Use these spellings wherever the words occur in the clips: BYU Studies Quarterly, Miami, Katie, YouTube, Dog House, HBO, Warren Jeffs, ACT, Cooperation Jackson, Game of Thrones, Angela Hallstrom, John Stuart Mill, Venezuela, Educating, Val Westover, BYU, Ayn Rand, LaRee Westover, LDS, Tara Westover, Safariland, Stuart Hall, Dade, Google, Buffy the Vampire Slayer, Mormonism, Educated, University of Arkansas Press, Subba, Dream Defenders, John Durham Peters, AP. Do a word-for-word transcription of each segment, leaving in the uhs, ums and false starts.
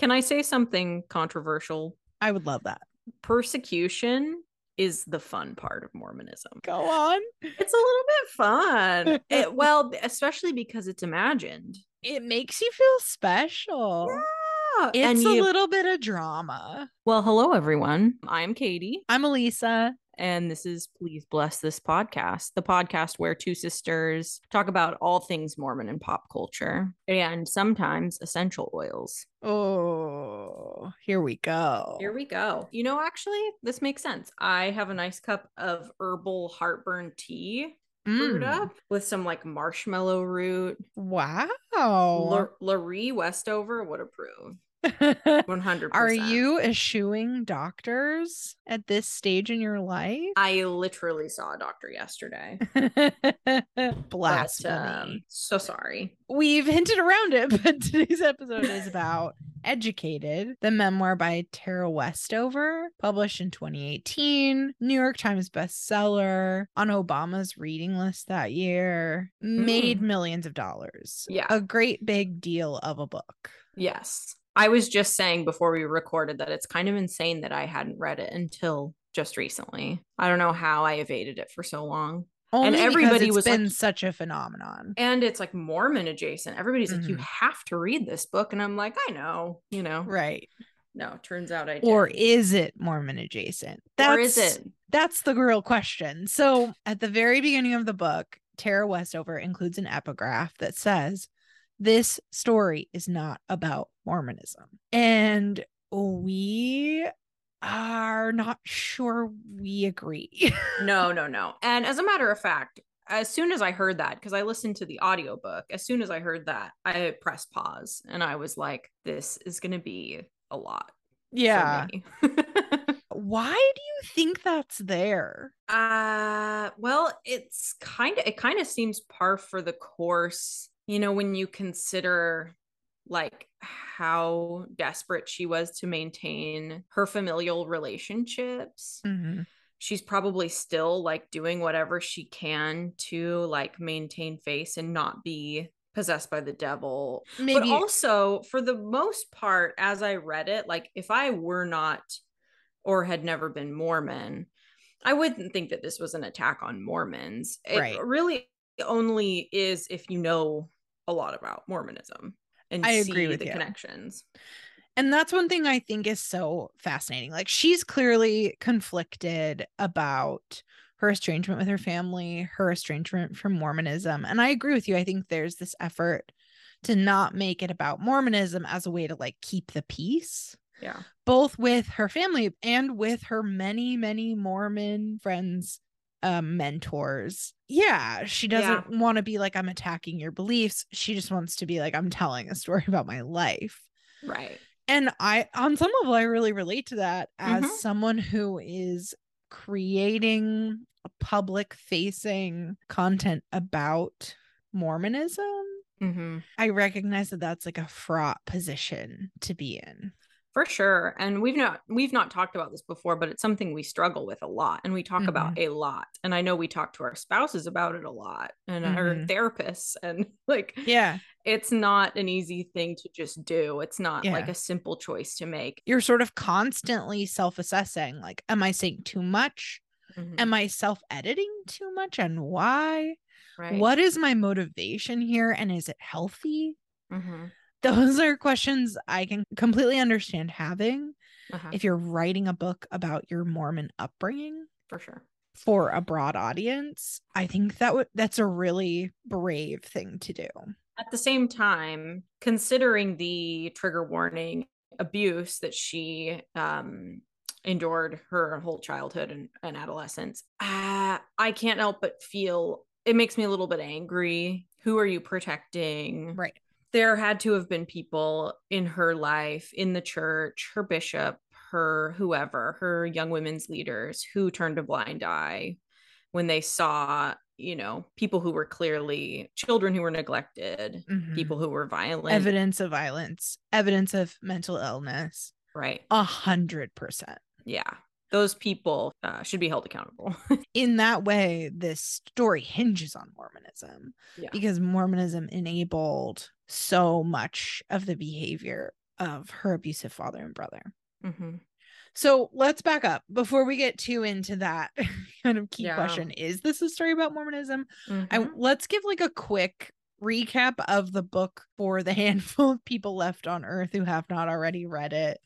Can I say something controversial? I would love that. Persecution is the fun part of Mormonism. Go on. It's a little bit fun. It, well, especially because it's imagined. It makes you feel special. Yeah. It's you, a little bit of drama. Well, hello, everyone. I'm Katie. I'm Elisa. And this is Please Bless This Podcast, the podcast where two sisters talk about all things Mormon and pop culture and sometimes essential oils. Oh, here we go. Here we go. You know, actually, this makes sense. I have a nice cup of herbal heartburn tea brewed mm. up with some like marshmallow root. Wow. La- LaRee Westover would approve. one hundred percent. Are you eschewing doctors at this stage in your life? I literally saw a doctor yesterday. Blasphemy. But, um, so sorry. We've hinted around it, but today's episode is about Educated, the memoir by Tara Westover, published in twenty eighteen, New York Times bestseller, on Obama's reading list that year, mm. made millions of dollars. Yeah. A great big deal of a book. Yes. I was just saying before we recorded that it's kind of insane that I hadn't read it until just recently. I don't know how I evaded it for so long. Only and everybody it's was been like, such a phenomenon. And it's like Mormon adjacent. Everybody's mm-hmm. like, you have to read this book. And I'm like, I know, you know. Right. No, turns out I did. Or is it Mormon adjacent? That's, or is it? That's the real question. So at the very beginning of the book, Tara Westover includes an epigraph that says, "This story is not about Mormonism." And we are not sure we agree. No, no, no. And as a matter of fact, as soon as I heard that, because I listened to the audiobook, as soon as I heard that, I pressed pause and I was like, this is going to be a lot. Yeah. For me. Why do you think that's there? Uh, well, it's kind of, it kind of seems par for the course. You know, when you consider like how desperate she was to maintain her familial relationships, mm-hmm. she's probably still like doing whatever she can to like maintain faith and not be possessed by the devil. Maybe. But also, for the most part, as I read it, like if I were not or had never been Mormon, I wouldn't think that this was an attack on Mormons. It right. really only is if you know a lot about Mormonism and I agree see with the you. Connections. And that's one thing I think is so fascinating. Like, she's clearly conflicted about her estrangement with her family, her estrangement from Mormonism. And I agree with you. I think there's this effort to not make it about Mormonism as a way to like keep the peace. Yeah. Both with her family and with her many, many Mormon friends. Um, mentors. Yeah. She doesn't yeah. want to be like, I'm attacking your beliefs. She just wants to be like, I'm telling a story about my life. Right. And I, on some level, I really relate to that as mm-hmm. someone who is creating a public facing content about Mormonism. Mm-hmm. I recognize that that's like a fraught position to be in. For sure. And we've not, we've not talked about this before, but it's something we struggle with a lot and we talk mm-hmm. about a lot. And I know we talk to our spouses about it a lot and mm-hmm. our therapists and like, yeah, it's not an easy thing to just do. It's not yeah. like a simple choice to make. You're sort of constantly self-assessing, like, am I saying too much? Mm-hmm. Am I self-editing too much? And why? Right. What is my motivation here? And is it healthy? Mm-hmm. Those are questions I can completely understand having uh-huh. if you're writing a book about your Mormon upbringing. For sure. For a broad audience. I think that w- that's a really brave thing to do. At the same time, considering the trigger warning abuse that she um, endured her whole childhood and, and adolescence, uh, I can't help but feel it makes me a little bit angry. Who are you protecting? Right. There had to have been people in her life, in the church, her bishop, her whoever, her young women's leaders who turned a blind eye when they saw, you know, people who were clearly children who were neglected, mm-hmm. people who were violent. Evidence of violence, evidence of mental illness. Right. A hundred percent. Yeah. Those people uh, should be held accountable. In that way, this story hinges on Mormonism yeah. because Mormonism enabled so much of the behavior of her abusive father and brother. Mm-hmm. So let's back up before we get too into that kind of key yeah. question. Is this a story about Mormonism? Mm-hmm. I, let's give like a quick recap of the book for the handful of people left on earth who have not already read it.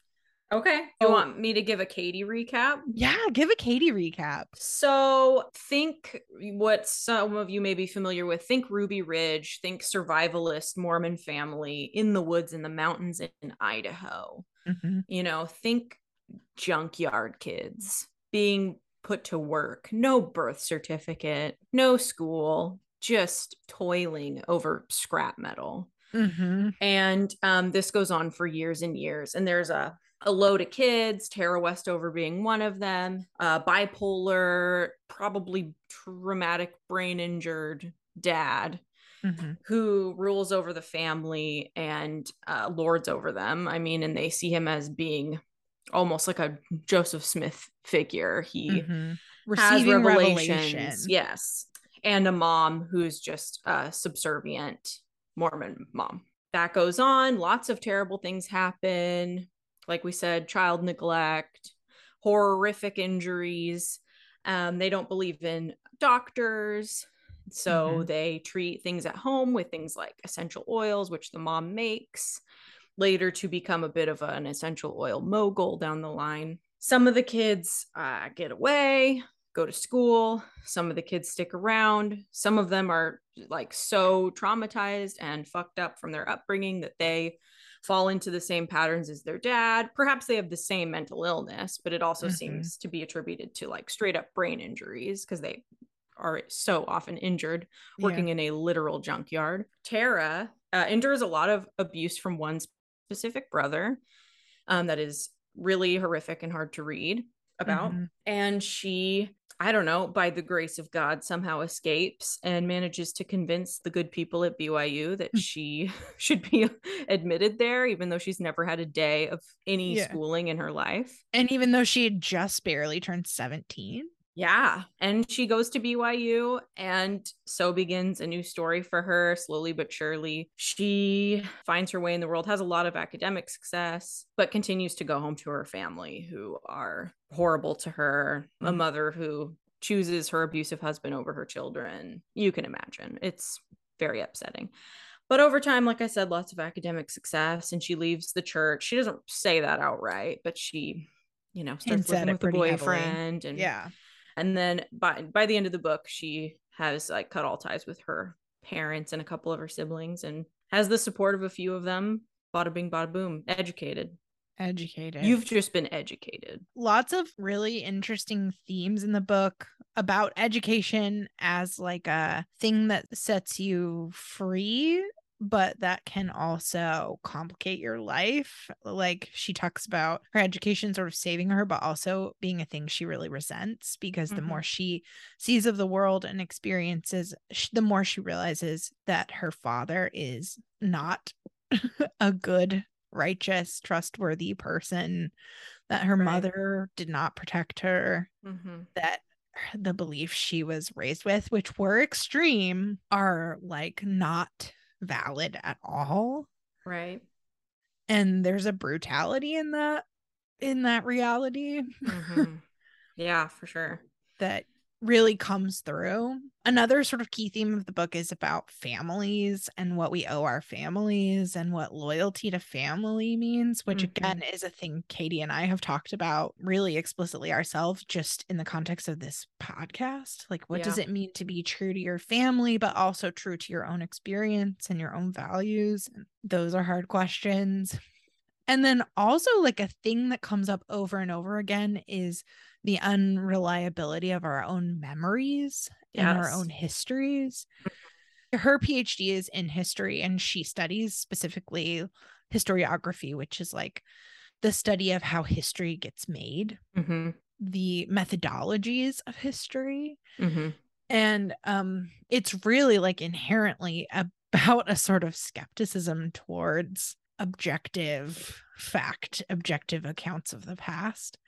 Okay. You want me to give a Katie recap? Yeah, give a Katie recap. So think what some of you may be familiar with. Think Ruby Ridge, think survivalist Mormon family in the woods, in the mountains in Idaho. Mm-hmm. You know, think junkyard kids being put to work, no birth certificate, no school, just toiling over scrap metal. Mm-hmm. And um, this goes on for years and years. And there's a a load of kids, Tara Westover being one of them, uh, bipolar, probably traumatic brain injured dad, mm-hmm. who rules over the family and uh, lords over them. I mean, and they see him as being almost like a Joseph Smith figure. He mm-hmm. has receiving revelations. Revelation. Yes. And a mom who's just a subservient Mormon mom. That goes on. Lots of terrible things happen. Like we said, child neglect, horrific injuries. Um, they don't believe in doctors. So mm-hmm. they treat things at home with things like essential oils, which the mom makes later to become a bit of an essential oil mogul down the line. Some of the kids uh, get away, go to school. Some of the kids stick around. Some of them are like so traumatized and fucked up from their upbringing that they fall into the same patterns as their dad. Perhaps they have the same mental illness, but it also mm-hmm. seems to be attributed to like straight up brain injuries because they are so often injured working yeah. in a literal junkyard. Tara uh, endures a lot of abuse from one specific brother um, that is really horrific and hard to read about. Mm-hmm. And she, I don't know, by the grace of God, somehow escapes and manages to convince the good people at B Y U that she should be admitted there, even though she's never had a day of any yeah. schooling in her life. And even though she had just barely turned seventeen. Yeah. And she goes to B Y U, and so begins a new story for her. Slowly but surely, she finds her way in the world, has a lot of academic success, but continues to go home to her family, who are horrible to her. A mother who chooses her abusive husband over her children. You can imagine. It's very upsetting. But over time, like I said, lots of academic success, and she leaves the church. She doesn't say that outright, but she, you know, starts living with a boyfriend. And yeah. And then by by the end of the book, she has like cut all ties with her parents and a couple of her siblings, and has the support of a few of them. Bada bing, bada boom. Educated. Educated. You've just been educated. Lots of really interesting themes in the book about education as like a thing that sets you free, but that can also complicate your life. Like she talks about her education sort of saving her, but also being a thing she really resents, because mm-hmm. the more she sees of the world and experiences, the more she realizes that her father is not a good, righteous, trustworthy person, that her right. mother did not protect her, mm-hmm. that the beliefs she was raised with, which were extreme, are like not valid at all. Right. And there's a brutality in that in that reality. Mm-hmm. Yeah, for sure. That really comes through. Another sort of key theme of the book is about families and what we owe our families and what loyalty to family means, which mm-hmm. again is a thing Katie and I have talked about really explicitly ourselves, just in the context of this podcast. Like, what yeah. does it mean to be true to your family, but also true to your own experience and your own values? Those are hard questions. And then also like a thing that comes up over and over again is the unreliability of our own memories yes. and our own histories. Her PhD is in history, and she studies specifically historiography, which is like the study of how history gets made, mm-hmm. the methodologies of history. Mm-hmm. And um, it's really like inherently about a sort of skepticism towards objective fact, objective accounts of the past,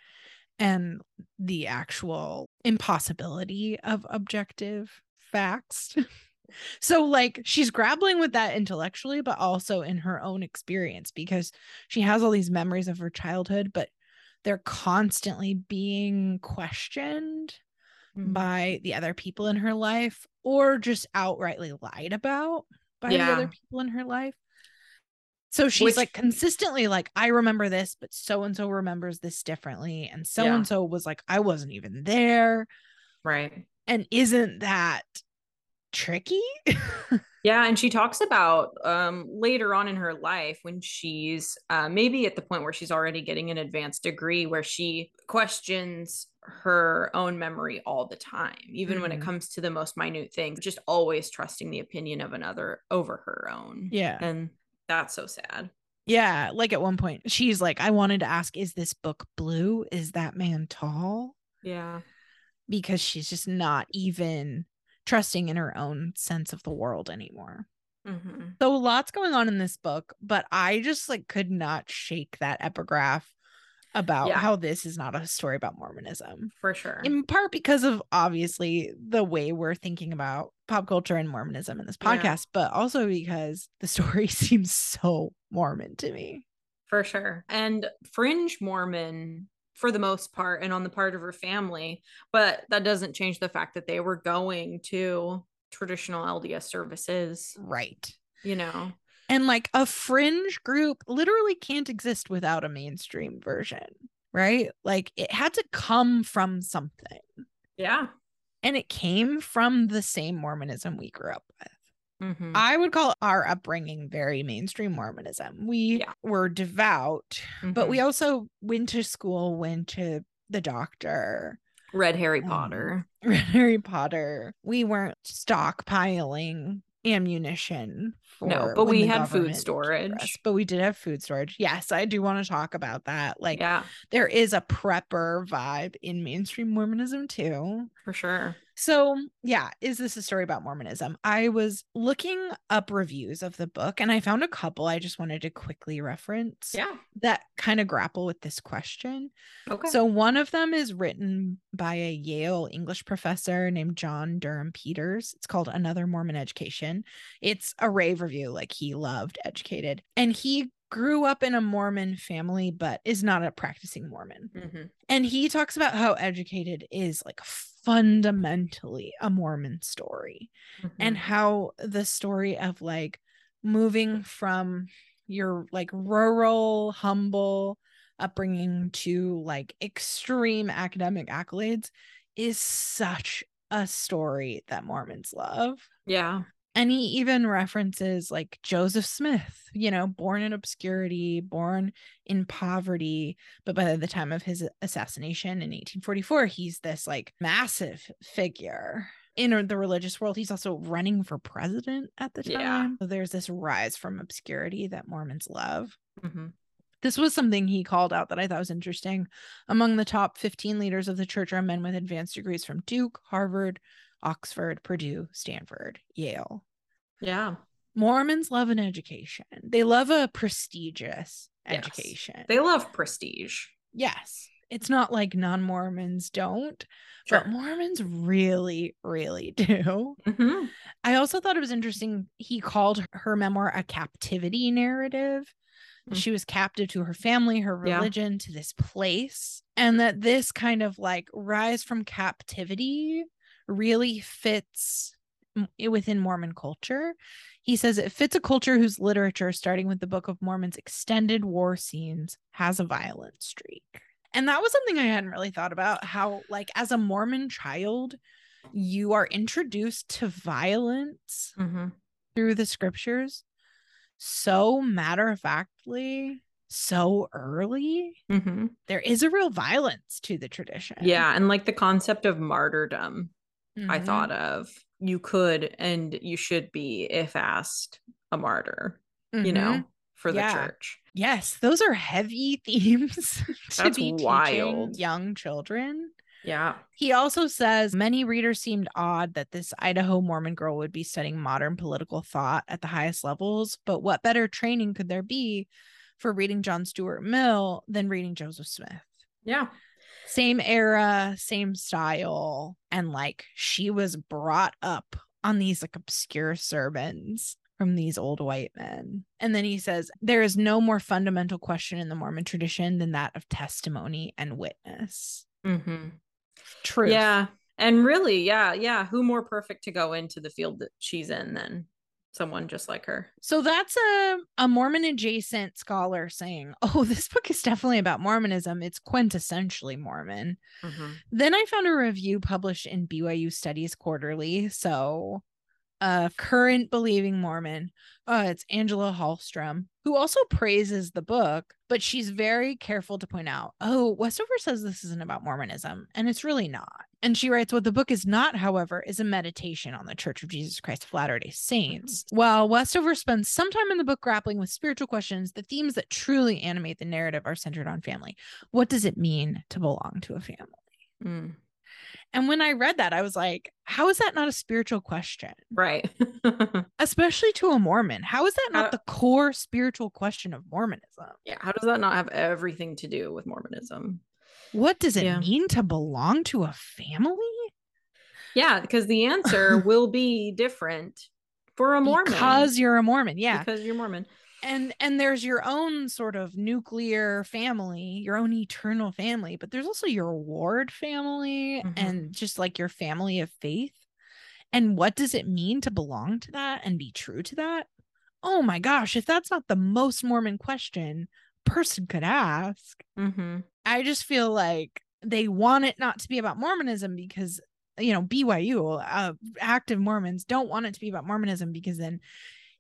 and the actual impossibility of objective facts So like she's grappling with that intellectually, but also in her own experience, because she has all these memories of her childhood, but they're constantly being questioned mm-hmm. by the other people in her life, or just outrightly lied about by yeah. the other people in her life. So she's Which, like consistently like, I remember this, but so-and-so remembers this differently. And so-and-so yeah. was like, I wasn't even there. Right. And isn't that tricky? Yeah. And she talks about um, later on in her life when she's uh, maybe at the point where she's already getting an advanced degree, where she questions her own memory all the time, even mm. when it comes to the most minute things, just always trusting the opinion of another over her own. Yeah. And that's so sad. Yeah. Like at one point she's like, I wanted to ask, is this book blue? Is that man tall? Yeah. Because she's just not even trusting in her own sense of the world anymore. Mm-hmm. So lots going on in this book, but I just like could not shake that epigraph about yeah. how this is not a story about Mormonism. For sure. In part because of obviously the way we're thinking about pop culture and Mormonism in this podcast, yeah. but also because the story seems so Mormon to me. For sure. And fringe Mormon for the most part, and on the part of her family, but that doesn't change the fact that they were going to traditional L D S services. Right. You know? And like a fringe group literally can't exist without a mainstream version, right? Like it had to come from something. Yeah. And it came from the same Mormonism we grew up with. Mm-hmm. I would call our upbringing very mainstream Mormonism. We yeah. were devout, mm-hmm. but we also went to school, went to the doctor. Read Harry um, Potter. Read Harry Potter. We weren't stockpiling ammunition for no but we had food storage but we did have food storage. Yes, I do want to talk about that. Like yeah. there is a prepper vibe in mainstream Mormonism too, for sure. So yeah, is this a story about Mormonism? I was looking up reviews of the book and I found a couple I just wanted to quickly reference yeah that kind of grapple with this question. Okay. So one of them is written by a Yale English professor named John Durham Peters. It's called Another Mormon Education. It's a rave review. Like he loved Educated and he grew up in a Mormon family, but is not a practicing Mormon. Mm-hmm. And he talks about how Educated is like fundamentally a Mormon story mm-hmm. and how the story of like moving from your like rural, humble upbringing to like extreme academic accolades is such a story that Mormons love. Yeah. And he even references like Joseph Smith, you know, born in obscurity, born in poverty. But by the time of his assassination in eighteen forty-four, he's this like massive figure in the religious world. He's also running for president at the time. Yeah. So there's this rise from obscurity that Mormons love. Mm-hmm. This was something he called out that I thought was interesting. Among the top fifteen leaders of the church are men with advanced degrees from Duke, Harvard, Oxford, Purdue, Stanford, Yale. Yeah. Mormons love an education. They love a prestigious yes. education. They love prestige. Yes. It's not like non-Mormons don't, sure. but Mormons really, really do. Mm-hmm. I also thought it was interesting. He called her memoir a captivity narrative. Mm-hmm. She was captive to her family, her religion, yeah. to this place. And that this kind of like rise from captivity really fits within Mormon culture. He says it fits a culture whose literature, starting with the Book of Mormon's extended war scenes, has a violent streak. And that was something I hadn't really thought about, how like as a Mormon child, you are introduced to violence mm-hmm. through the scriptures so matter-of-factly, so early. Mm-hmm. There is a real violence to the tradition. Yeah. And like the concept of martyrdom. Mm-hmm. I thought of you could and you should be, if asked, a martyr, mm-hmm. you know, for the yeah. church. Yes, those are heavy themes to That's be wild. Teaching young children. Yeah. He also says many readers seemed awed that this Idaho Mormon girl would be studying modern political thought at the highest levels, but what better training could there be for reading John Stuart Mill than reading Joseph Smith? Yeah. Same era, same style. And like she was brought up on these like obscure sermons from these old white men. And then he says, there is no more fundamental question in the Mormon tradition than that of testimony and witness. Mm-hmm. Truth. Yeah. And really, yeah, yeah. Who more perfect to go into the field that she's in than someone just like her? So that's a, a Mormon adjacent scholar saying, oh, this book is definitely about Mormonism. It's quintessentially Mormon. Mm-hmm. Then I found a review published in B Y U Studies Quarterly. So a current believing Mormon, uh, it's Angela Hallstrom, who also praises the book, but she's very careful to point out, oh, Westover says this isn't about Mormonism, and it's really not. And she writes, what the book is not, however, is a meditation on the Church of Jesus Christ of Latter-day Saints. Mm-hmm. While Westover spends some time in the book grappling with spiritual questions, the themes that truly animate the narrative are centered on family. What does it mean to belong to a family? Mm. And when I read that, I was like, how is that not a spiritual question? Right. Especially to a Mormon. How is that not how, the core spiritual question of Mormonism? Yeah. How does that not have everything to do with Mormonism? What does it yeah. mean to belong to a family? Yeah. Because the answer will be different for a Mormon. Because you're a Mormon. Yeah. Because you're Mormon. And and there's your own sort of nuclear family, your own eternal family, but there's also your ward family mm-hmm. and just like your family of faith. And what does it mean to belong to that and be true to that? Oh my gosh, if that's not the most Mormon question a person could ask. Mm-hmm. I just feel like they want it not to be about Mormonism because, you know, B Y U, uh, active Mormons don't want it to be about Mormonism because then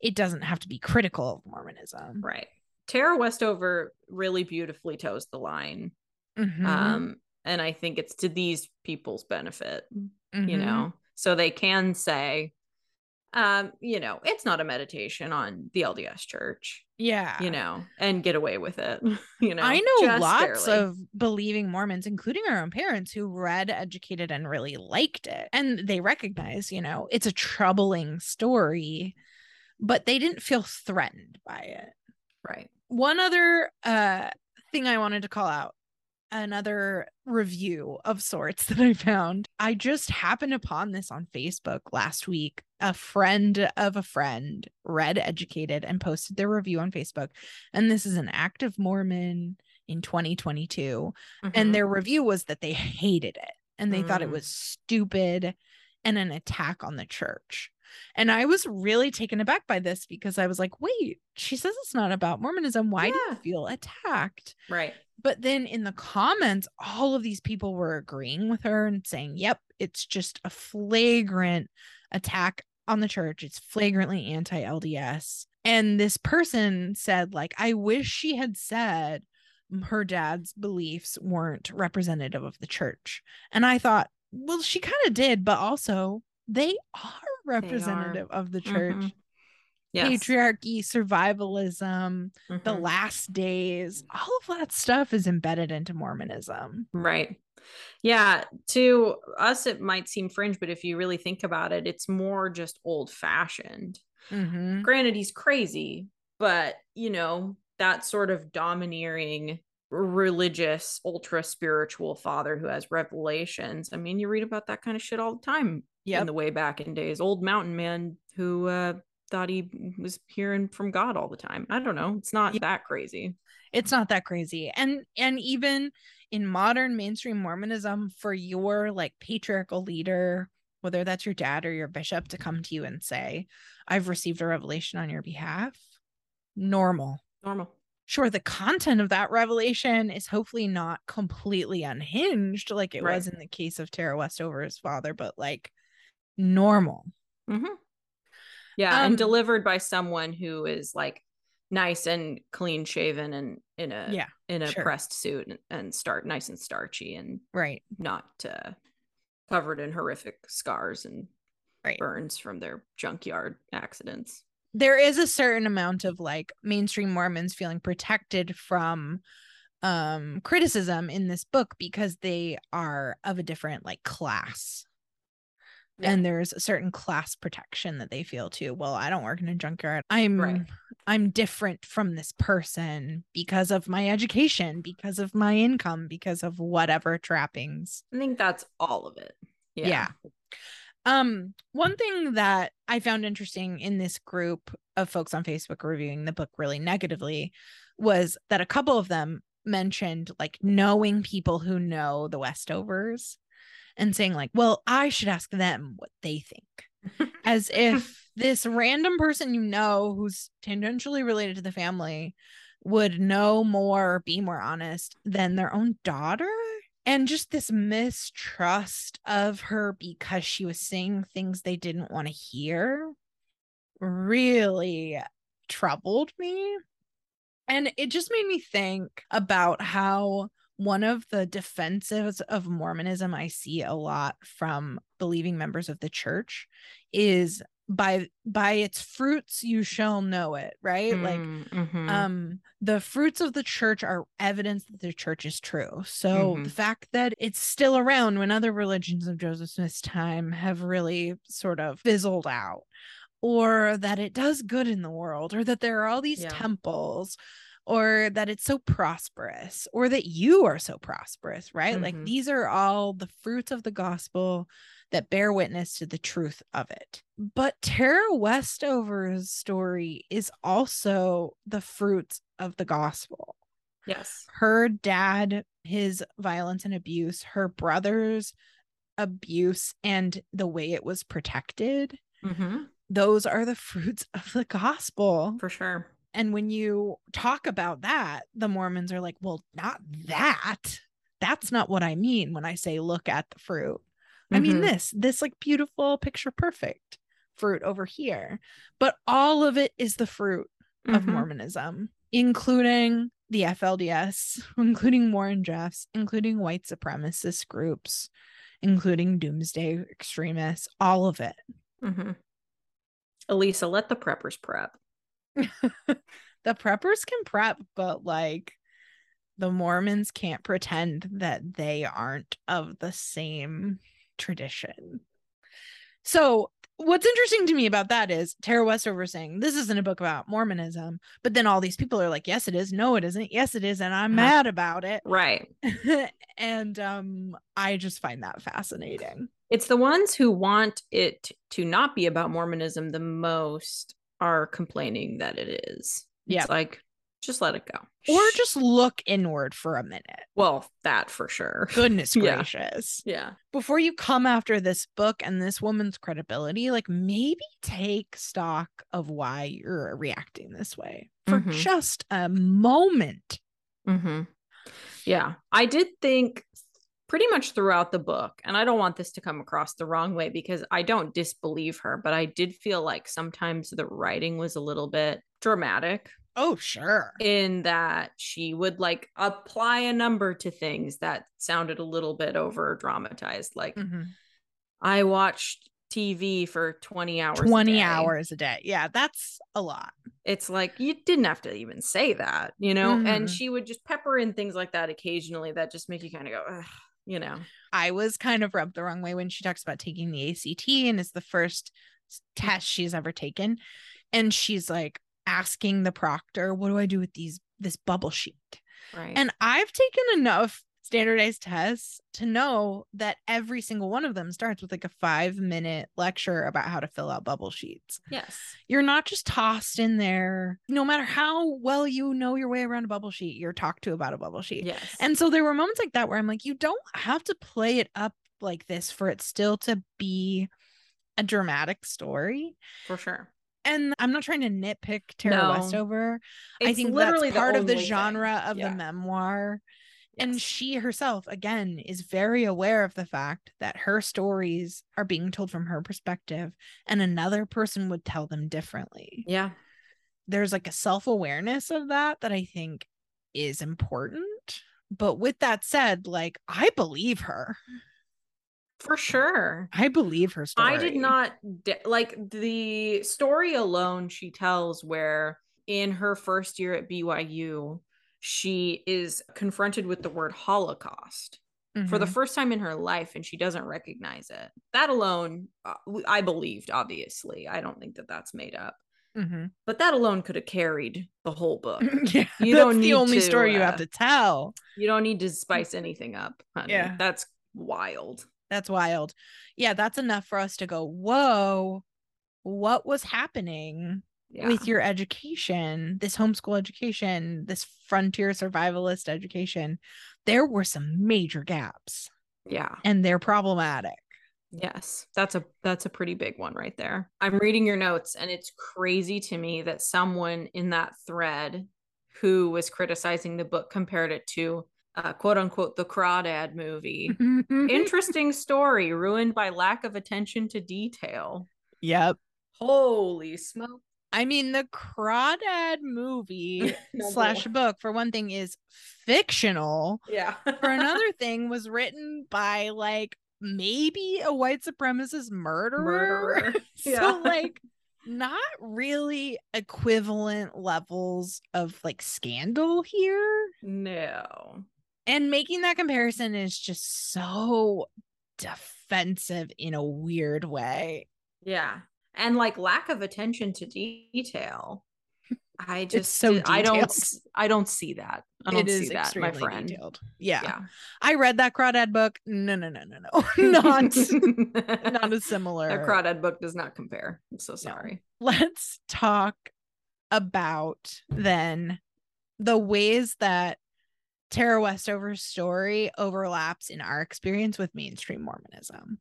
it doesn't have to be critical of Mormonism. Right. Tara Westover really beautifully toes the line. Mm-hmm. Um, and I think it's to these people's benefit, mm-hmm. you know, so they can say, um, you know, it's not a meditation on the L D S church. Yeah. You know, and get away with it. You know, I know lots barely. of believing Mormons, including our own parents, who read Educated and really liked it. And they recognize, you know, it's a troubling story, but they didn't feel threatened by it. Right. One other uh, thing I wanted to call out, another review of sorts that I found. I just happened upon this on Facebook last week. A friend of a friend read Educated and posted their review on Facebook. And this is an active Mormon in twenty twenty-two. Mm-hmm. And their review was that they hated it. And they mm. thought it was stupid and an attack on the church. And I was really taken aback by this because I was like, wait, she says it's not about Mormonism. Why yeah. do you feel attacked? Right. But then in the comments, all of these people were agreeing with her and saying, yep, it's just a flagrant attack on the church. It's flagrantly anti-L D S. And this person said, like, I wish she had said her dad's beliefs weren't representative of the church. And I thought, well, she kind of did, but also they are representative they are. of the church. Mm-hmm. Yes. Patriarchy, survivalism, mm-hmm. the last days, all of that stuff is embedded into Mormonism. Right. Yeah. To us, it might seem fringe, but if you really think about it, it's more just old fashioned. Mm-hmm. Granted, he's crazy, but you know, that sort of domineering, religious, ultra spiritual father who has revelations. I mean, you read about that kind of shit all the time. Yeah, in the way back in days, old mountain man who uh, thought he was hearing from God all the time. I don't know. It's not yeah. that crazy. It's not that crazy. And and even in modern mainstream Mormonism, for your like patriarchal leader, whether that's your dad or your bishop, to come to you and say, I've received a revelation on your behalf. Normal. Normal. Sure, the content of that revelation is hopefully not completely unhinged like it right. was in the case of Tara Westover's father, but like normal. Mm-hmm. Yeah. Um, and delivered by someone who is like nice and clean shaven and in a yeah, in a sure. pressed suit and, and start nice and starchy and right not uh, covered in horrific scars and right. burns from their junkyard accidents. There is a certain amount of like mainstream Mormons feeling protected from um criticism in this book because they are of a different like class. Yeah. And there's a certain class protection that they feel too. Well, I don't work in a junkyard. I'm right. I'm different from this person because of my education, because of my income, because of whatever trappings. I think that's all of it. Yeah. yeah. Um, one thing that I found interesting in this group of folks on Facebook reviewing the book really negatively was that a couple of them mentioned like knowing people who know the Westovers and saying like, well, I should ask them what they think, as if this random person, you know, who's tangentially related to the family would know more, or be more honest than their own daughter. And just this mistrust of her because she was saying things they didn't want to hear really troubled me. And it just made me think about how one of the defenses of Mormonism I see a lot from believing members of the church is by by its fruits you shall know it, right? Mm, like mm-hmm. um the fruits of the church are evidence that the church is true, so mm-hmm. the fact that it's still around when other religions of Joseph Smith's time have really sort of fizzled out, or that it does good in the world, or that there are all these yeah. temples, or that it's so prosperous, or that you are so prosperous, right? Mm-hmm. Like these are all the fruits of the gospel that bear witness to the truth of it. But Tara Westover's story is also the fruits of the gospel. Yes. Her dad, his violence and abuse, her brother's abuse, and the way it was protected. Mm-hmm. Those are the fruits of the gospel. For sure. And when you talk about that, the Mormons are like, well, not that. That's not what I mean when I say look at the fruit. I mean, mm-hmm. this, this like beautiful picture, perfect fruit over here, but all of it is the fruit mm-hmm. of Mormonism, including the F L D S, including Warren Jeffs, including white supremacist groups, including doomsday extremists, all of it. Mm-hmm. Elisa, let the preppers prep. The preppers can prep, but like the Mormons can't pretend that they aren't of the same tradition. So what's interesting to me about that is Tara Westover saying this isn't a book about Mormonism, but then all these people are like, yes it is, no it isn't, yes it is, and I'm mad about it, right? And um I just find that fascinating. It's the ones who want it to not be about Mormonism the most are complaining that it is. Yeah, it's like, just let it go. Or just look inward for a minute. Well, that for sure. Goodness gracious. Yeah. yeah. Before you come after this book and this woman's credibility, like maybe take stock of why you're reacting this way for mm-hmm. just a moment. Mm-hmm. Yeah. I did think pretty much throughout the book, and I don't want this to come across the wrong way because I don't disbelieve her, but I did feel like sometimes the writing was a little bit dramatic. Oh, sure. In that she would like apply a number to things that sounded a little bit over dramatized. Like mm-hmm. I watched T V for twenty hours. twenty a hours a day. Yeah, that's a lot. It's like, you didn't have to even say that, you know, mm-hmm. and she would just pepper in things like that occasionally that just make you kind of go, ugh. You know, I was kind of rubbed the wrong way when she talks about taking the A C T, and it's the first test she's ever taken. And she's like, asking the proctor, what do I do with these this bubble sheet? Right. And I've taken enough standardized tests to know that every single one of them starts with like a five minute lecture about how to fill out bubble sheets. Yes. You're not just tossed in there. No matter how well you know your way around a bubble sheet, you're talked to about a bubble sheet. Yes. And so there were moments like that where I'm like, you don't have to play it up like this for it still to be a dramatic story. For sure. And I'm not trying to nitpick Tara no. Westover. It's I think literally that's part the of the genre thing. of yeah. the memoir. Yes. And she herself, again, is very aware of the fact that her stories are being told from her perspective and another person would tell them differently. Yeah. There's like a self-awareness of that that I think is important. But with that said, like, I believe her. For sure. I believe her story. I did not de- like the story alone she tells where in her first year at B Y U, she is confronted with the word Holocaust mm-hmm. for the first time in her life. And she doesn't recognize it. That alone, uh, I believed, obviously. I don't think that that's made up. Mm-hmm. But that alone could have carried the whole book. Yeah, you that's don't need the only to, story you uh, have to tell. You don't need to spice anything up, honey. Yeah. That's wild. That's wild. Yeah, that's enough for us to go, whoa, what was happening yeah. with your education, this homeschool education, this frontier survivalist education? There were some major gaps. Yeah. And they're problematic. Yes. That's a, that's a pretty big one right there. I'm reading your notes, and it's crazy to me that someone in that thread who was criticizing the book compared it to Uh, quote unquote, the Crawdad movie. Interesting story ruined by lack of attention to detail. Yep. Holy smoke. I mean, the Crawdad movie no slash more. book, for one thing, is fictional. Yeah. For another thing, was written by like maybe a white supremacist murderer. murderer. So yeah. like not really equivalent levels of like scandal here. No. And making that comparison is just so defensive in a weird way. Yeah. And like lack of attention to detail. I just, so I don't, I don't see that. I don't it see that, my friend. Detailed. Yeah. yeah. I read that Crawdad book. No, no, no, no, no. Not, not a similar. A Crawdad book does not compare. I'm so sorry. No. Let's talk about then the ways that Tara Westover's story overlaps in our experience with mainstream Mormonism,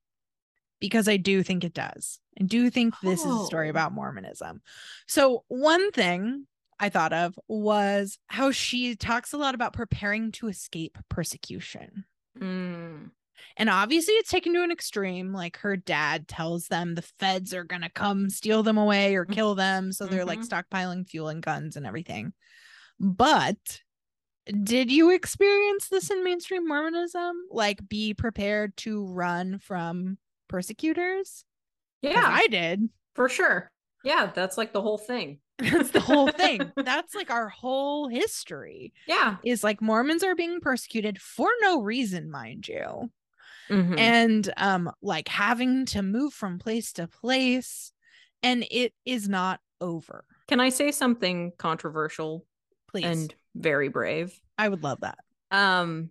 because I do think it does. I do think this oh. is a story about Mormonism. So one thing I thought of was how she talks a lot about preparing to escape persecution. Mm. And obviously it's taken to an extreme. Like her dad tells them the feds are going to come steal them away or kill them. So they're mm-hmm. like stockpiling fuel and guns and everything. But did you experience this in mainstream Mormonism? Like, be prepared to run from persecutors? Yeah, I did. For sure. Yeah, that's like the whole thing. That's the whole thing. That's like our whole history. Yeah. Is like Mormons are being persecuted for no reason, mind you. Mm-hmm. And um, like having to move from place to place. And it is not over. Can I say something controversial? Please. And very brave. I would love that. Um,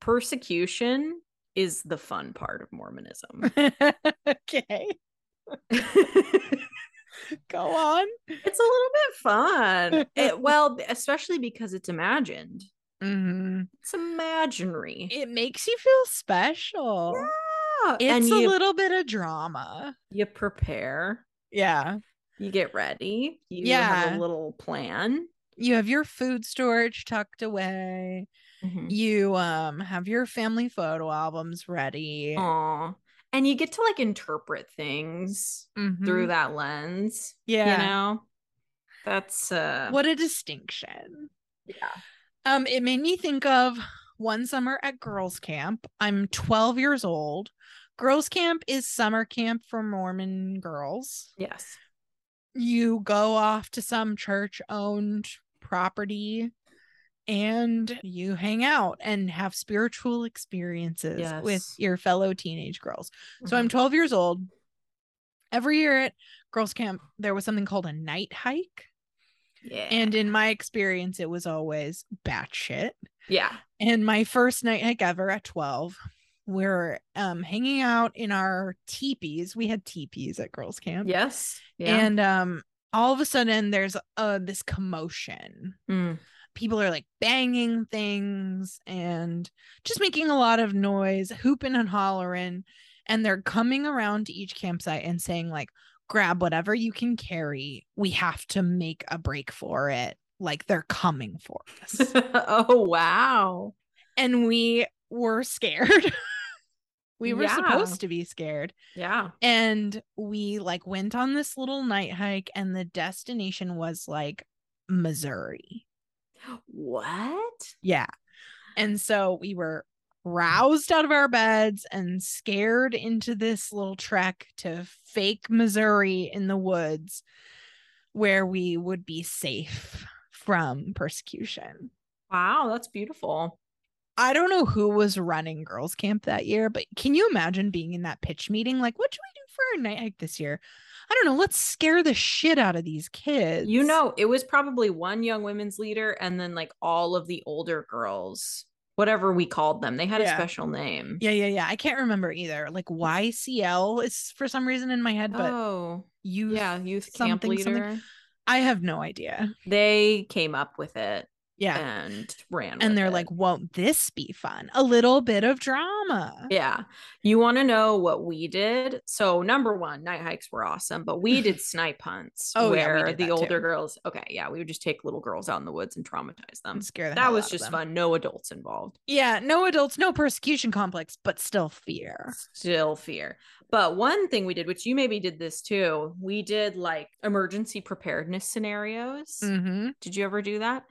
persecution is the fun part of Mormonism. Okay. Go on. It's a little bit fun. It, well, especially because it's imagined. Mm-hmm. It's imaginary. It makes you feel special. Yeah. It's and a you, little bit of drama. You prepare. Yeah. You get ready. You yeah. have a little plan. You have your food storage tucked away. Mm-hmm. You um have your family photo albums ready. Aww. And you get to like interpret things mm-hmm. through that lens. Yeah. You know? That's uh what a distinction. Yeah. Um, it made me think of one summer at girls' camp. I'm twelve years old. Girls' camp is summer camp for Mormon girls. Yes. You go off to some church-owned property and you hang out and have spiritual experiences yes. with your fellow teenage girls. Mm-hmm. So I'm twelve years old. Every year at girls' camp, there was something called a night hike. Yeah. And in my experience, it was always batshit. Yeah. And my first night hike ever at twelve, we're um, hanging out in our teepees. We had teepees at girls' camp. Yes. Yeah. And um, all of a sudden, there's uh, this commotion. Mm. People are like banging things and just making a lot of noise, hooping and hollering. And they're coming around to each campsite and saying like, grab whatever you can carry. We have to make a break for it. Like, they're coming for us. Oh, wow. And we were scared. We were yeah. supposed to be scared. Yeah. And we like went on this little night hike, and the destination was like Missouri. What? Yeah. And so we were roused out of our beds and scared into this little trek to fake Missouri in the woods where we would be safe from persecution. Wow, that's beautiful. I don't know who was running girls' camp that year, but can you imagine being in that pitch meeting? Like, what should we do for our night hike this year? I don't know. Let's scare the shit out of these kids. You know, it was probably one young women's leader and then like all of the older girls whatever we called them. They had yeah. a special name. Yeah, yeah, yeah. I can't remember either. Like Y C L is for some reason in my head, but oh, youth, yeah, youth camp leader. Something. I have no idea. They came up with it. Yeah. And ran. And they're it. like, won't this be fun? A little bit of drama. Yeah. You want to know what we did? So number one, night hikes were awesome, but we did snipe hunts oh, where yeah, the older too. girls. Okay. Yeah. We would just take little girls out in the woods and traumatize them. And scare the That hell was out just of them. fun. No adults involved. Yeah. No adults, no persecution complex, but still fear. Still fear. But one thing we did, which you maybe did this too, we did like emergency preparedness scenarios. Mm-hmm. Did you ever do that?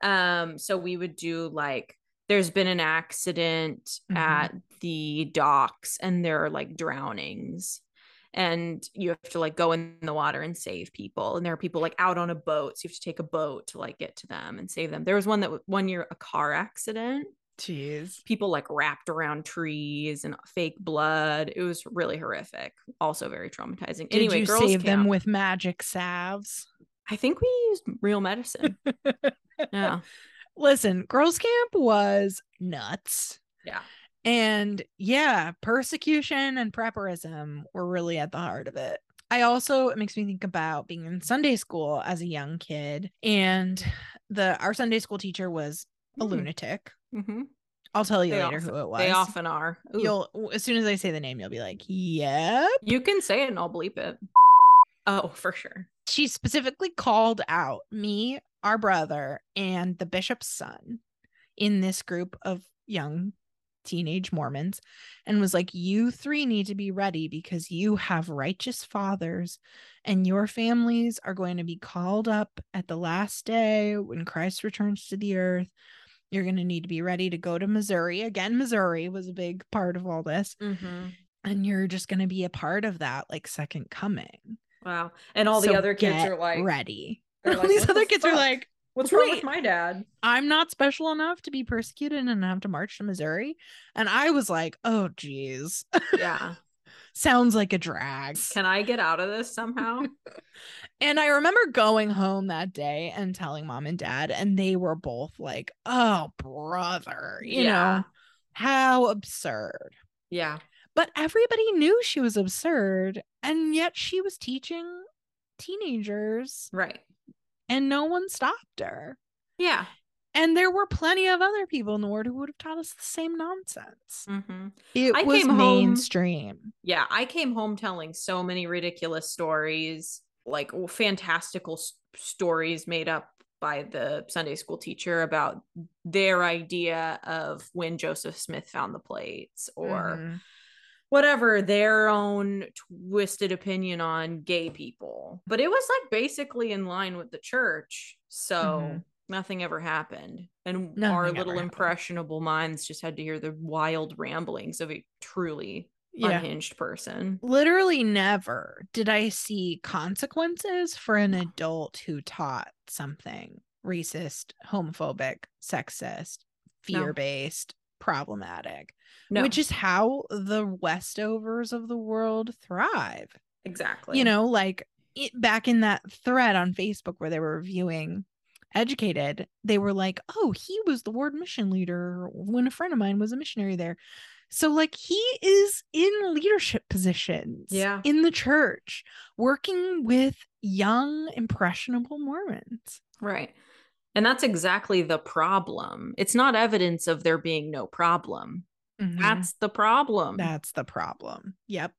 Um, so we would do like, there's been an accident mm-hmm. at the docks and there are like drownings and you have to like go in the water and save people. And there are people like out on a boat. So you have to take a boat to like get to them and save them. There was one that one year, a car accident. Jeez. People like wrapped around trees and fake blood. It was really horrific. Also very traumatizing. Did anyway, you girls save camp, them with magic salves? I think we used real medicine. Yeah. Listen, girls camp was nuts. Yeah. And yeah, persecution and prepperism were really at the heart of it. I also, it makes me think about being in Sunday school as a young kid, and the, our Sunday school teacher was a mm-hmm. lunatic. Mm-hmm. I'll tell you they later often, who it was. They often are. Ooh. You'll, as soon as I say the name, you'll be like, yep. You can say it and I'll bleep it. Oh, for sure. She specifically called out me, our brother, and the bishop's son in this group of young teenage Mormons and was like, you three need to be ready because you have righteous fathers and your families are going to be called up at the last day when Christ returns to the earth. You're going to need to be ready to go to Missouri. Again, Missouri was a big part of all this. Mm-hmm. And you're just going to be a part of that like second coming. Wow. And all so the other kids are like ready. Like, all these other kids fuck? are like, what's wrong with my dad? I'm not special enough to be persecuted and have to march to Missouri. And I was like, oh, geez. Yeah. Sounds like a drag. Can I get out of this somehow? And I remember going home that day and telling mom and dad, and they were both like, oh, brother, you yeah. know, how absurd. Yeah. But everybody knew she was absurd. And yet she was teaching teenagers. Right. And no one stopped her. Yeah. And there were plenty of other people in the world who would have taught us the same nonsense. Mm-hmm. It I was came mainstream. Home, yeah. I came home telling so many ridiculous stories, like well, fantastical s- stories made up by the Sunday school teacher about their idea of when Joseph Smith found the plates or mm-hmm. whatever their own twisted opinion on gay people. But it was like basically in line with the church. So mm-hmm. nothing ever happened. And nothing our little impressionable minds just had to hear the wild ramblings of a truly yeah. unhinged person. Literally never did I see consequences for an adult who taught something racist, homophobic, sexist, fear-based, no. problematic. No. Which is how the Westovers of the world thrive. Exactly. You know, like it, back in that thread on Facebook where they were reviewing Educated, they were like, oh, he was the ward mission leader when a friend of mine was a missionary there. So like he is in leadership positions yeah. in the church, working with young, impressionable Mormons. Right. And that's exactly the problem. It's not evidence of there being no problem. Mm-hmm. That's the problem. That's the problem. Yep.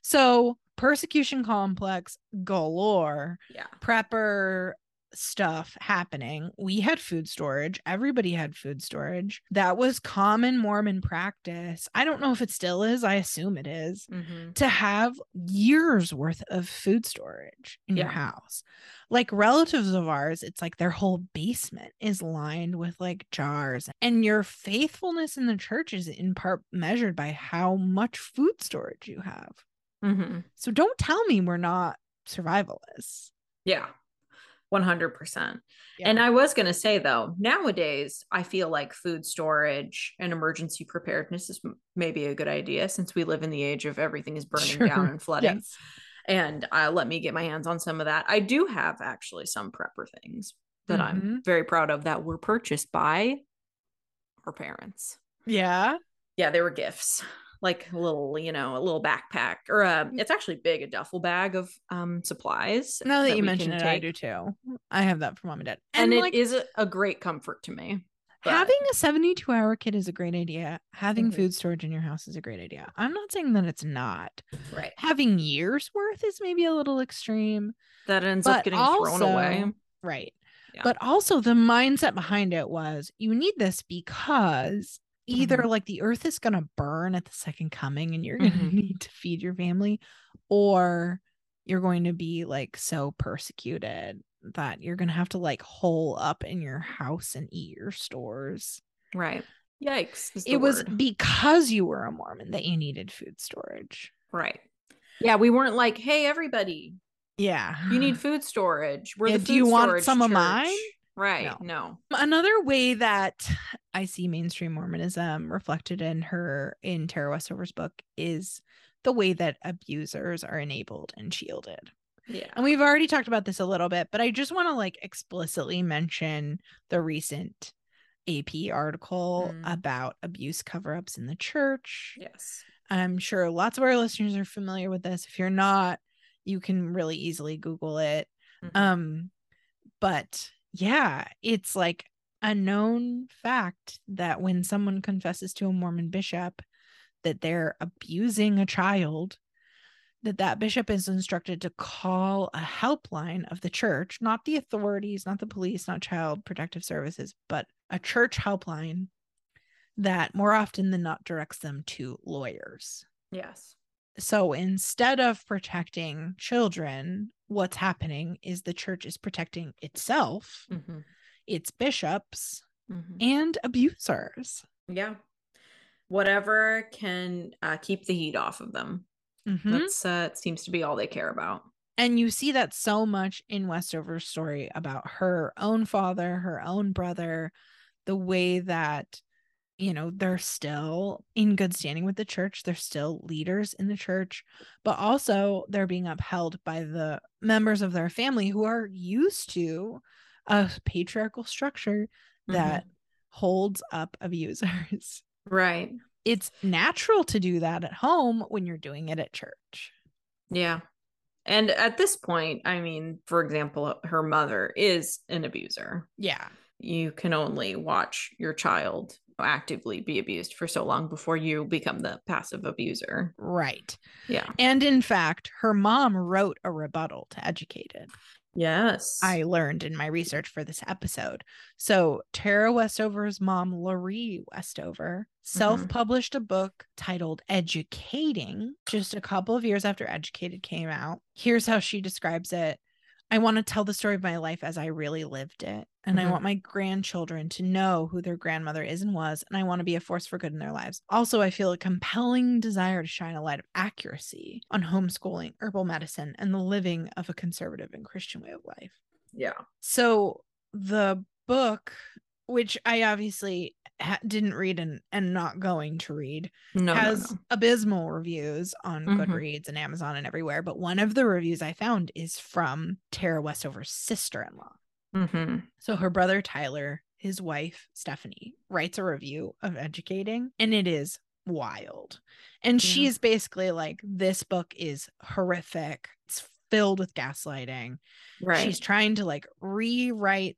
So persecution complex galore, yeah. prepper stuff happening. We had food storage. Everybody had food storage. That was common Mormon practice. I don't know if it still is. I assume it is mm-hmm. to have years worth of food storage in yeah. your house. Like relatives of ours, it's like their whole basement is lined with like jars, and your faithfulness in the church is in part measured by how much food storage you have. Mm-hmm. So don't tell me we're not survivalists. Yeah. one hundred percent. Yeah. And I was going to say though, nowadays I feel like food storage and emergency preparedness is m- maybe a good idea since we live in the age of everything is burning sure. down and flooding. Yes. And uh, let me get my hands on some of that. I do have actually some prepper things that mm-hmm. I'm very proud of that were purchased by her parents. Yeah. Yeah, they were gifts. Like a little, you know, a little backpack, or a, it's actually big, a duffel bag of um supplies. Now that, that you mention it, take. I do too. I have that for mom and dad. And, and like, it is a, a great comfort to me. But having a seventy-two hour kit is a great idea. Having mm-hmm. food storage in your house is a great idea. I'm not saying that it's not. Right. Having years worth is maybe a little extreme. That ends but up getting also, thrown away. Right. Yeah. But also the mindset behind it was you need this because either mm-hmm. like the earth is going to burn at the second coming and you're going to mm-hmm. need to feed your family, or you're going to be like so persecuted that you're going to have to like hole up in your house and eat your stores. Right. Yikes. It word. was because you were a Mormon that you needed food storage. Right. Yeah. We weren't like, hey, everybody. Yeah. You need food storage. We're yeah, the food do you storage want some church. Of mine? Right. No. no. Another way that I see mainstream Mormonism reflected in her, in Tara Westover's book, is the way that abusers are enabled and shielded. Yeah. And we've already talked about this a little bit, but I just want to like explicitly mention the recent A P article mm. about abuse cover-ups in the church. Yes. I'm sure lots of our listeners are familiar with this. If you're not, you can really easily Google it. Mm-hmm. Um, but yeah, it's like a known fact that when someone confesses to a Mormon bishop that they're abusing a child, that that bishop is instructed to call a helpline of the church, not the authorities, not the police, not Child Protective Services, but a church helpline that more often than not directs them to lawyers. Yes. So instead of protecting children, what's happening is the church is protecting itself, mm-hmm. its bishops, mm-hmm. and abusers. Yeah. Whatever can uh, keep the heat off of them. Mm-hmm. That's uh, it seems to be all they care about. And you see that so much in Westover's story about her own father, her own brother, the way that, you know, they're still in good standing with the church. They're still leaders in the church, but also they're being upheld by the members of their family who are used to a patriarchal structure that mm-hmm. holds up abusers. Right. It's natural to do that at home when you're doing it at church. Yeah. And at this point, I mean, for example, her mother is an abuser. Yeah. You can only watch your child actively be abused for so long before you become the passive abuser. Right. Yeah. And in fact, her mom wrote a rebuttal to Educated. Yes. I learned in my research for this episode. So Tara Westover's mom, LaRee Westover, self-published mm-hmm. a book titled Educating just a couple of years after Educated came out. Here's how she describes it. I want to tell the story of my life as I really lived it. And mm-hmm. I want my grandchildren to know who their grandmother is and was, and I want to be a force for good in their lives. Also, I feel a compelling desire to shine a light of accuracy on homeschooling, herbal medicine, and the living of a conservative and Christian way of life. Yeah. So the book, which I obviously ha- didn't read and, and not going to read, no, has no, no. abysmal reviews on mm-hmm. Goodreads and Amazon and everywhere. But one of the reviews I found is from Tara Westover's sister-in-law. Mm-hmm. So her brother, Tyler, his wife, Stephanie, writes a review of Educating, and it is wild. And yeah. she's basically like, this book is horrific. It's filled with gaslighting. Right. She's trying to like rewrite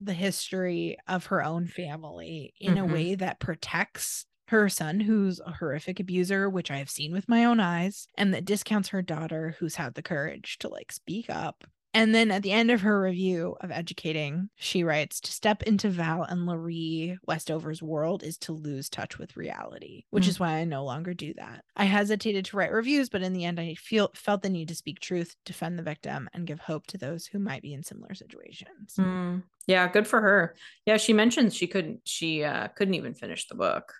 the history of her own family in mm-hmm. a way that protects her son, who's a horrific abuser, which I have seen with my own eyes, and that discounts her daughter, who's had the courage to like speak up. And then at the end of her review of Educating, she writes, to step into Val and LaRee Westover's world is to lose touch with reality, which mm-hmm. is why I no longer do that. I hesitated to write reviews, but in the end, I feel felt the need to speak truth, defend the victim, and give hope to those who might be in similar situations. Mm. Yeah, good for her. Yeah, she mentions she couldn't, she uh, couldn't even finish the book.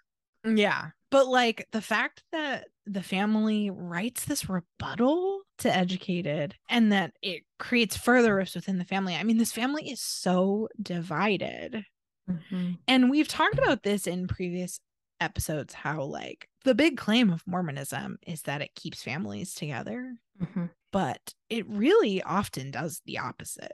Yeah, but like the fact that the family writes this rebuttal to Educated and that it creates further rifts within the family. I mean, this family is so divided. Mm-hmm. And we've talked about this in previous episodes, how like the big claim of Mormonism is that it keeps families together, mm-hmm. but it really often does the opposite.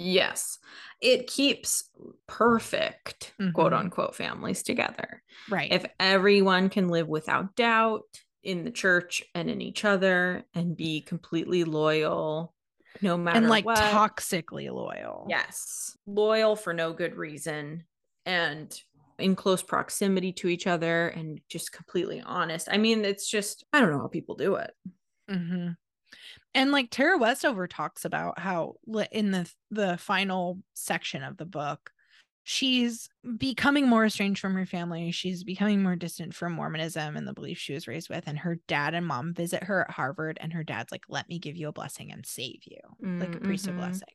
Yes. It keeps perfect, mm-hmm. quote unquote, families together. Right. If everyone can live without doubt in the church and in each other and be completely loyal, no matter what. And like what. Toxically loyal. Yes. Loyal for no good reason and in close proximity to each other and just completely honest. I mean, it's just, I don't know how people do it. Mm-hmm. And like Tara Westover talks about how in the the final section of the book, she's becoming more estranged from her family. She's becoming more distant from Mormonism and the belief she was raised with. And her dad and mom visit her at Harvard. And her dad's like, let me give you a blessing and save you. Mm-hmm. Like a priest of blessing.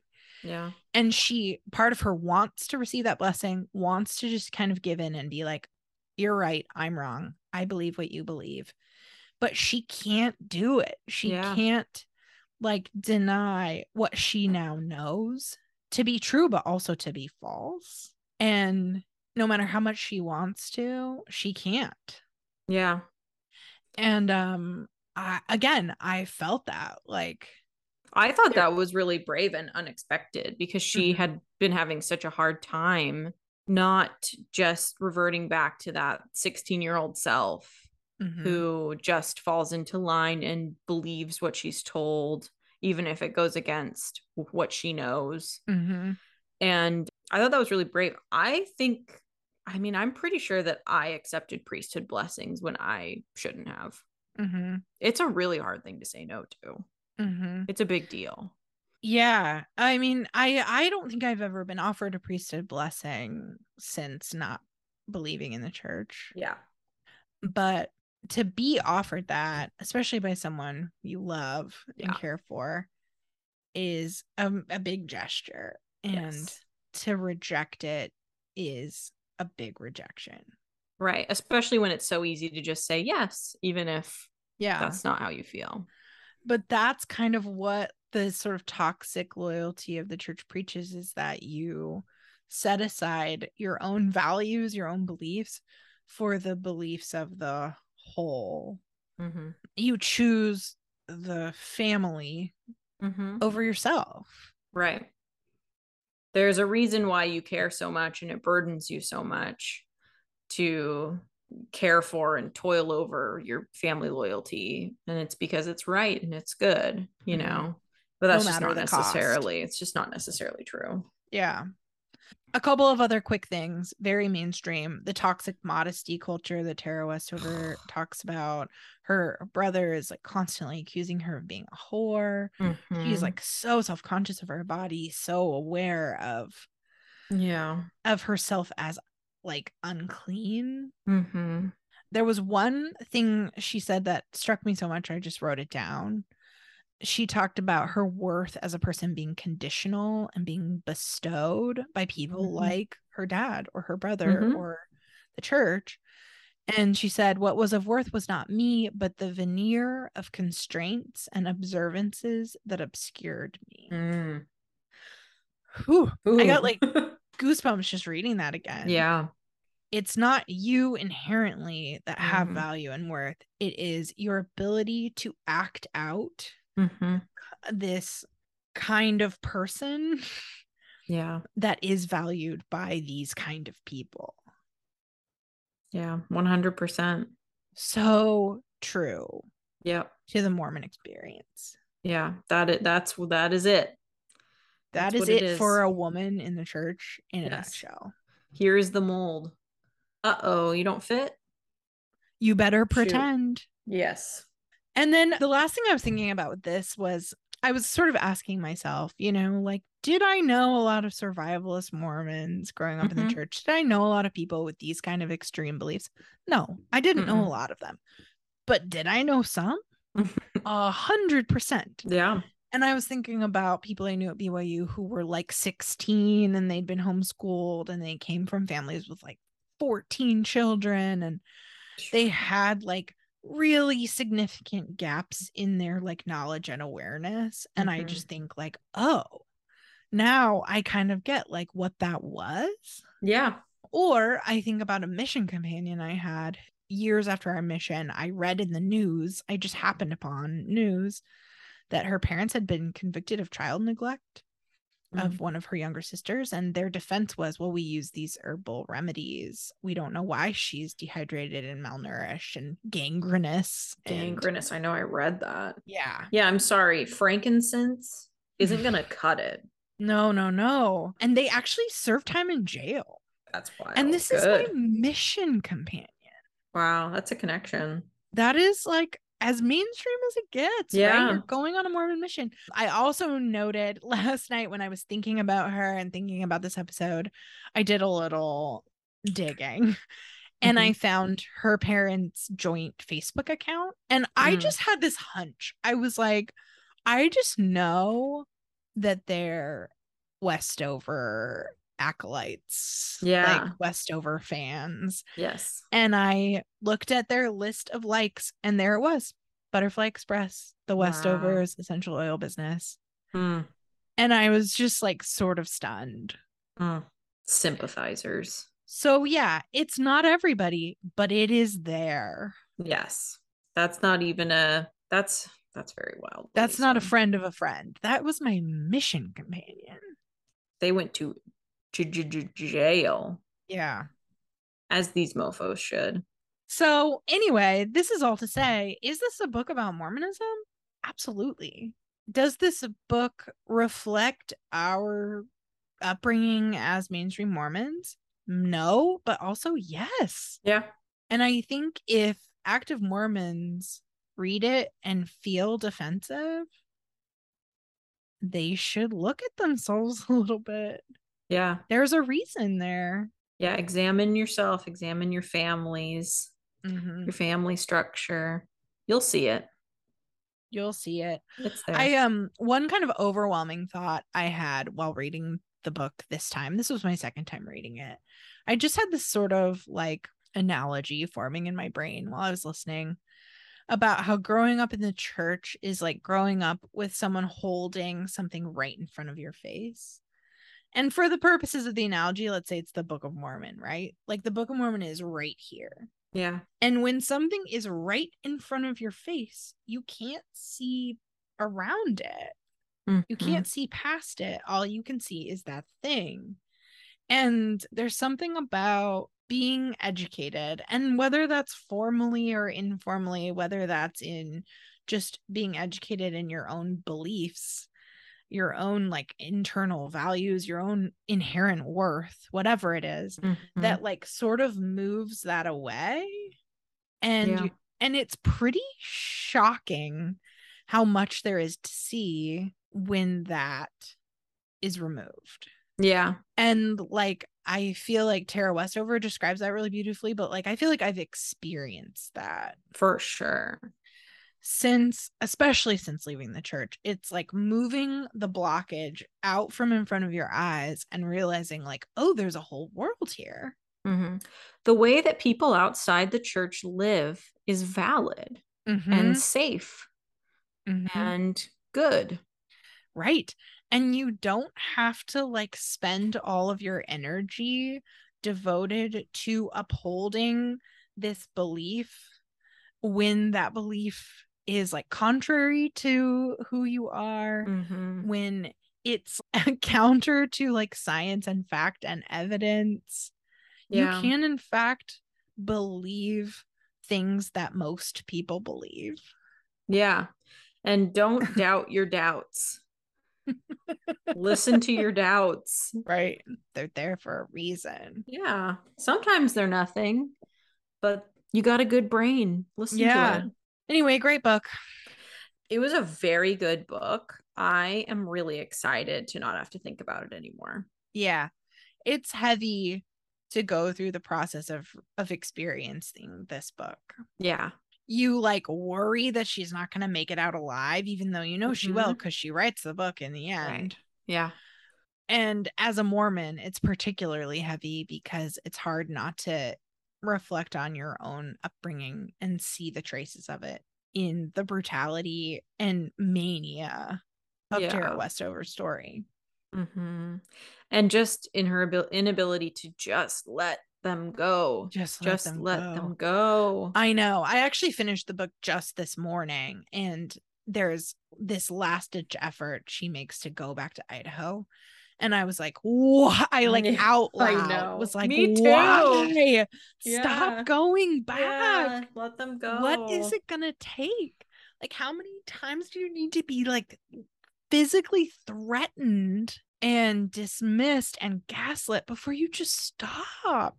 Yeah. And she, part of her wants to receive that blessing, wants to just kind of give in and be like, you're right. I'm wrong. I believe what you believe. But she can't do it. She yeah. can't like deny what she now knows to be true, but also to be false. And no matter how much she wants to, she can't. Yeah. And um, I, again, I felt that like. I thought that was really brave and unexpected because she mm-hmm. had been having such a hard time not just reverting back to that sixteen-year-old self. Mm-hmm. Who just falls into line and believes what she's told, even if it goes against what she knows. Mm-hmm. And I thought that was really brave. I think, I mean, I'm pretty sure that I accepted priesthood blessings when I shouldn't have. Mm-hmm. It's a really hard thing to say no to. Mm-hmm. It's a big deal. Yeah. I mean, I, I don't think I've ever been offered a priesthood blessing since not believing in the church. Yeah. But to be offered that, especially by someone you love yeah. and care for, is a, a big gesture. And yes. to reject it is a big rejection. Right. Especially when it's so easy to just say yes, even if yeah. that's not how you feel. But that's kind of what the sort of toxic loyalty of the church preaches, is that you set aside your own values, your own beliefs, for the beliefs of the whole. Mm-hmm. You choose the family mm-hmm. over yourself. Right. There's a reason why you care so much and it burdens you so much to care for and toil over your family loyalty. And it's because it's right and it's good, you mm-hmm. know, but that's no just not necessarily, cost. It's just not necessarily true. Yeah. A couple of other quick things, very mainstream, the toxic modesty culture that Tara Westover talks about. Her brother is like constantly accusing her of being a whore. Mm-hmm. She's like so self-conscious of her body, so aware of yeah of herself as like unclean. Mm-hmm. There was one thing she said that struck me so much, I just wrote it down. She talked about her worth as a person being conditional and being bestowed by people mm-hmm. like her dad or her brother mm-hmm. or the church. And she said, what was of worth was not me, but the veneer of constraints and observances that obscured me. Mm. Whew. I got like goosebumps just reading that again. Yeah. It's not you inherently that have mm. value and worth. It is your ability to act out mm-hmm. this kind of person yeah that is valued by these kind of people. Yeah. One hundred percent so true. Yeah. To the Mormon experience. Yeah. That it that's that is it that that's is it, it is. For a woman in the church in yes. a nutshell. Here's the mold. Uh-oh, you don't fit, you better pretend. Shoot. Yes. And then the last thing I was thinking about with this was, I was sort of asking myself, you know, like, did I know a lot of survivalist Mormons growing up mm-hmm. in the church? Did I know a lot of people with these kind of extreme beliefs? No, I didn't mm-hmm. know a lot of them. But did I know some? A hundred percent. Yeah. And I was thinking about people I knew at B Y U who were like sixteen and they'd been homeschooled and they came from families with like fourteen children and they had like really significant gaps in their like knowledge and awareness. And mm-hmm. I just think like, oh, now I kind of get like what that was. Yeah. Or I think about a mission companion I had years after our mission. I read in the news, I just happened upon news that her parents had been convicted of child neglect mm-hmm. of one of her younger sisters. And their defense was, well, we use these herbal remedies. We don't know why she's dehydrated and malnourished and gangrenous. Gangrenous. And... I know I read that. Yeah. Yeah. I'm sorry. Frankincense isn't going to cut it. No, no, no. And they actually serve time in jail. That's wild. And this Good. is my mission companion. Wow. That's a connection. That is like as mainstream as it gets. Yeah. Right? You're going on a Mormon mission. I also noted last night when I was thinking about her and thinking about this episode, I did a little digging and I found her parents' joint Facebook account. And I mm. just had this hunch. I was like, I just know that they're Westover acolytes, yeah, like Westover fans. Yes. And I looked at their list of likes, and there it was: Butterfly Express, the Westovers, wow. essential oil business. Mm. And I was just like sort of stunned. Mm. Sympathizers. So yeah, it's not everybody, but it is there. Yes. That's not even a that's that's very wild. That's not a friend of a friend. That was my mission companion. They went to jail. Yeah. As these mofos should. So anyway, this is all to say, is this a book about Mormonism? Absolutely. Does this book reflect our upbringing as mainstream Mormons? No, but also yes. Yeah. And I think if active Mormons read it and feel defensive, they should look at themselves a little bit. Yeah. There's a reason there. Yeah. Examine yourself, examine your families, mm-hmm. your family structure. You'll see it. You'll see it. It's there. I, um, one kind of overwhelming thought I had while reading the book this time, this was my second time reading it. I just had this sort of like analogy forming in my brain while I was listening about how growing up in the church is like growing up with someone holding something right in front of your face. And for the purposes of the analogy, let's say it's the Book of Mormon, right? Like the Book of Mormon is right here. Yeah. And when something is right in front of your face, you can't see around it. Mm-hmm. You can't see past it. All you can see is that thing. And there's something about being educated, and whether that's formally or informally, whether that's in just being educated in your own beliefs, your own like internal values, your own inherent worth, whatever it is, mm-hmm. that like sort of moves that away. And yeah. and it's pretty shocking how much there is to see when that is removed. Yeah. And like I feel like Tara Westover describes that really beautifully, but like I feel like I've experienced that for sure. Since, especially since leaving the church, it's like moving the blockage out from in front of your eyes and realizing like, oh, there's a whole world here. Mm-hmm. The way that people outside the church live is valid mm-hmm. and safe mm-hmm. and good. Right. And you don't have to like spend all of your energy devoted to upholding this belief when that belief is like contrary to who you are, mm-hmm. when it's counter to like science and fact and evidence. Yeah. You can in fact believe things that most people believe. Yeah. And don't doubt your doubts. Listen to your doubts. Right. They're there for a reason. Yeah. Sometimes they're nothing, but you got a good brain. Listen yeah. to it. Anyway, great book. It was a very good book. I am really excited to not have to think about it anymore. Yeah. It's heavy to go through the process of, of experiencing this book. Yeah. You like worry that she's not going to make it out alive, even though you know mm-hmm. she will, because she writes the book in the end. Right. Yeah. And as a Mormon, it's particularly heavy because it's hard not to reflect on your own upbringing and see the traces of it in the brutality and mania of yeah. Tara Westover's story. Mm-hmm. And just in her abil- inability to just let them go. Just let, just them, let go. them go. I know. I actually finished the book just this morning, and there's this last ditch effort she makes to go back to Idaho. And I was like, "What?" I like yeah, out loud I know. was like, "Me too. Why? Yeah. Stop going back. Yeah, let them go. What is it gonna take? Like, how many times do you need to be like physically threatened and dismissed and gaslit before you just stop?"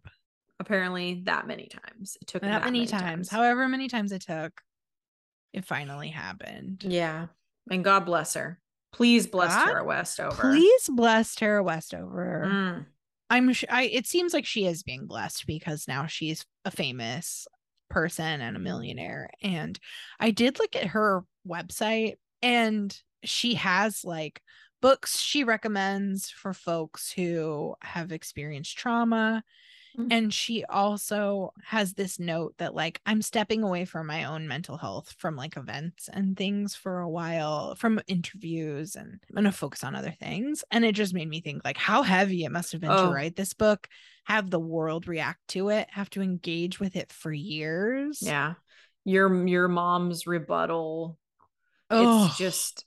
Apparently, that many times it took. That, that many, many times. times, however many times it took, it finally happened. Yeah, and God bless her. Please bless God, Tara Westover. Please bless Tara Westover. Mm. I'm. Sh- I. It seems like she is being blessed because now she's a famous person and a millionaire. And I did look at her website, and she has like books she recommends for folks who have experienced trauma. Mm-hmm. And she also has this note that like, I'm stepping away from my own mental health from like events and things for a while, from interviews, and I'm going to focus on other things. And it just made me think like how heavy it must have been oh. to write this book, have the world react to it, have to engage with it for years. Yeah. Your, your mom's rebuttal. Oh. It's just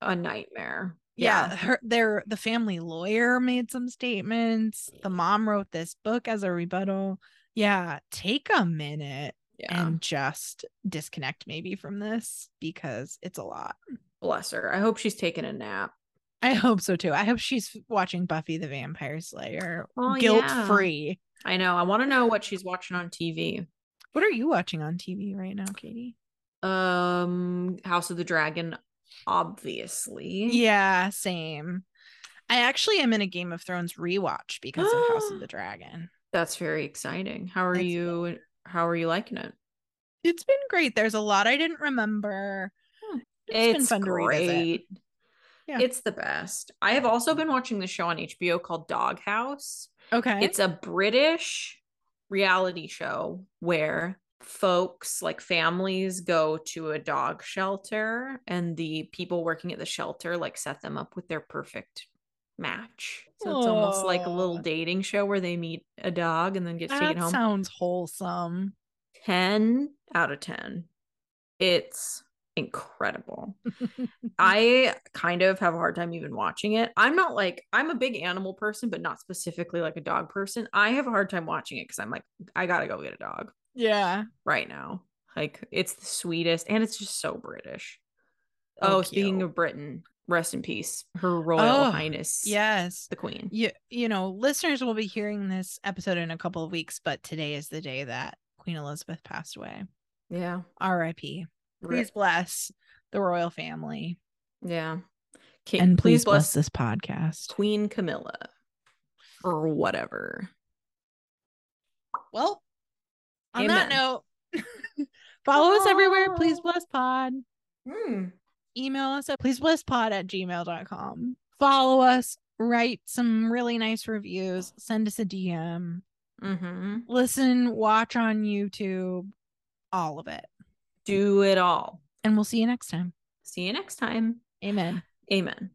a nightmare. Yeah, yeah, her their the family lawyer made some statements. The mom wrote this book as a rebuttal. Yeah, take a minute yeah. and just disconnect maybe from this because it's a lot. Bless her. I hope she's taking a nap. I hope so too. I hope she's watching Buffy the Vampire Slayer oh, guilt-free. Yeah. I know. I want to know what she's watching on T V. What are you watching on T V right now, Katie? Um, House of the Dragon. Obviously. Yeah, same. I actually am in a Game of Thrones rewatch because of House of the Dragon. That's very exciting. How are That's you good. How are you liking it? It's been great. There's a lot I didn't remember. It's, it's been fun great. to revisit. Yeah. It's the best. I have also been watching this show on H B O called Dog House. Okay. It's a British reality show where folks like families go to a dog shelter, and the people working at the shelter like set them up with their perfect match. So Aww. It's almost like a little dating show where they meet a dog and then get to take it home. That sounds wholesome. ten out of ten. It's incredible. I kind of have a hard time even watching it. I'm not like, I'm a big animal person, but not specifically like a dog person. I have a hard time watching it because I'm like, I gotta go get a dog. Yeah. Right now. Like, it's the sweetest, and it's just so British. Oh, oh speaking of Britain, rest in peace, Her Royal oh, Highness. Yes. The Queen. You, you know, listeners will be hearing this episode in a couple of weeks, but today is the day that Queen Elizabeth passed away. Yeah. R I P Please R- bless the royal family. Yeah. King, and please, please bless, bless this podcast. Queen Camilla or whatever. Well, on Amen. that note, follow Aww. us everywhere. Please bless pod. Mm. Email us at pleaseblesspod at gmail dot com. Follow us. Write some really nice reviews. Send us a D M. Mm-hmm. Listen, watch on YouTube. All of it. Do it all. And we'll see you next time. See you next time. Amen. Amen.